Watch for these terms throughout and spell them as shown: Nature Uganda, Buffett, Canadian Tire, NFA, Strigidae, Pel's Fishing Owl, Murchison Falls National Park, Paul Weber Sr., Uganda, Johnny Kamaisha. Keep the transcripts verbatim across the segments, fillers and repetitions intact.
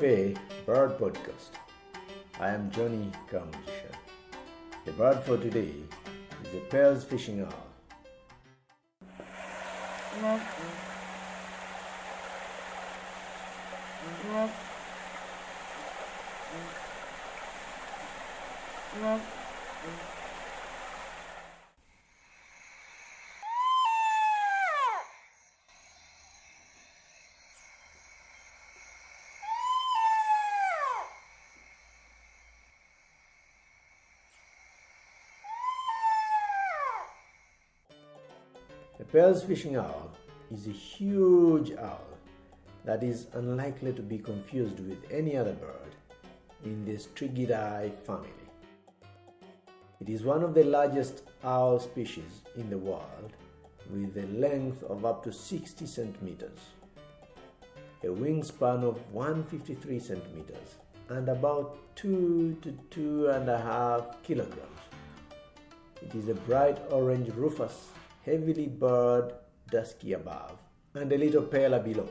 エヌエフエーBird Podcast. I am Johnny Kamaisha. The bird for today is the Pel's Fishing Owl. The Pel's Fishing Owl is a huge owl that is unlikely to be confused with any other bird in the Strigidae family. It is one of the largest owl species in the world, with a length of up to sixty centimeters, a wingspan of one hundred fifty-three centimeters, and about two to two and a half kilograms. It is a bright orange rufous, heavily barred, dusky above, and a little paler below,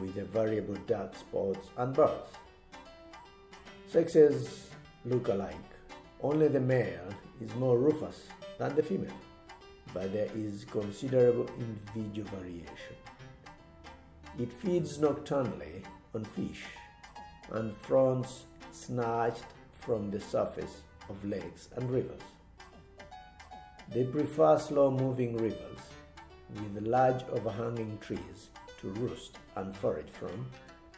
with a variable dark spots and bars. Sexes look alike. Only the male is more rufous than the female, but there is considerable individual variation. It feeds nocturnally on fish and fronds snatched from the surface of lakes and rivers. They prefer slow-moving rivers with large overhanging trees to roost and forage from,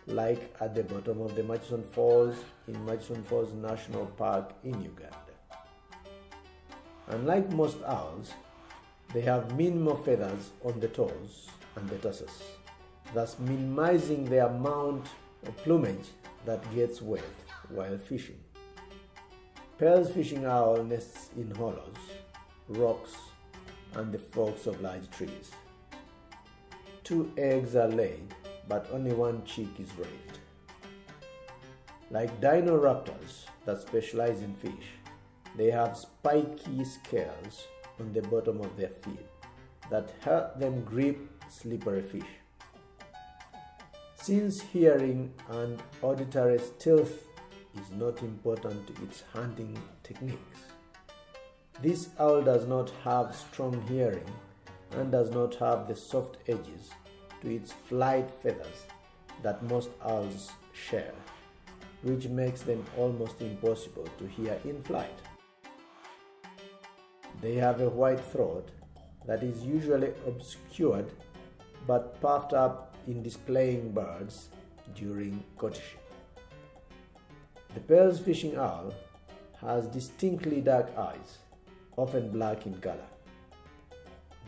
like at the bottom of the Murchison Falls in Murchison Falls National Park in Uganda. Unlike most owls, they have minimal feathers on the toes and the tusks, thus minimizing the amount of plumage that gets wet while fishing. Pel's fishing owl nests in hollows, rocks, and the forks of large trees. Two eggs are laid, but only one chick is raised. Like dino-raptors that specialize in fish, they have spiky scales on the bottom of their feet that help them grip slippery fish. Since hearing and auditory stealth is not important to its hunting techniques, this owl does not have strong hearing and does not have the soft edges to its flight feathers that most owls share, which makes them almost impossible to hear in flight. They have a white throat that is usually obscured but puffed up in displaying birds during courtship. The Pel's fishing owl has distinctly dark eyes, often black in color.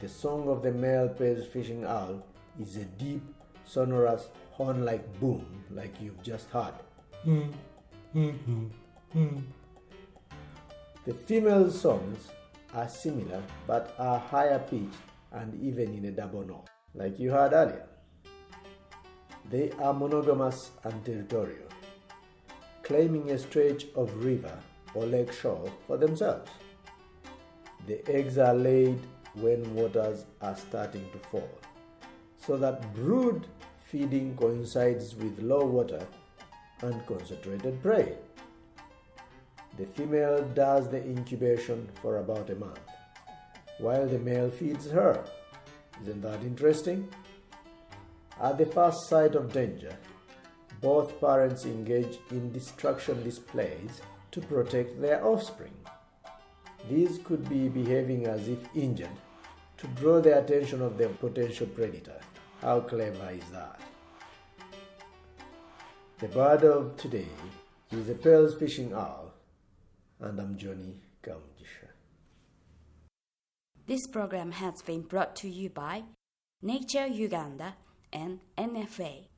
The song of the male Pel's fishing owl is a deep, sonorous, horn-like boom, like you've just heard. Mm, mm, mm, mm. The female songs are similar but are higher pitched and even in a double note, like you heard earlier. They are monogamous and territorial, claiming a stretch of river or lake shore for themselves. The eggs are laid when waters are starting to fall, so that brood feeding coincides with low water and concentrated prey. The female does the incubation for about a month, while the male feeds her. Isn't that interesting? At the first sight of danger, both parents engage in destruction displays to protect their offspring. These could be behaving as if injured to draw the attention of their potential predator. How clever is that? The bird of today is the Pel's fishing owl, and I'm Johnny Kamaisha. This program has been brought to you by Nature Uganda and N F A.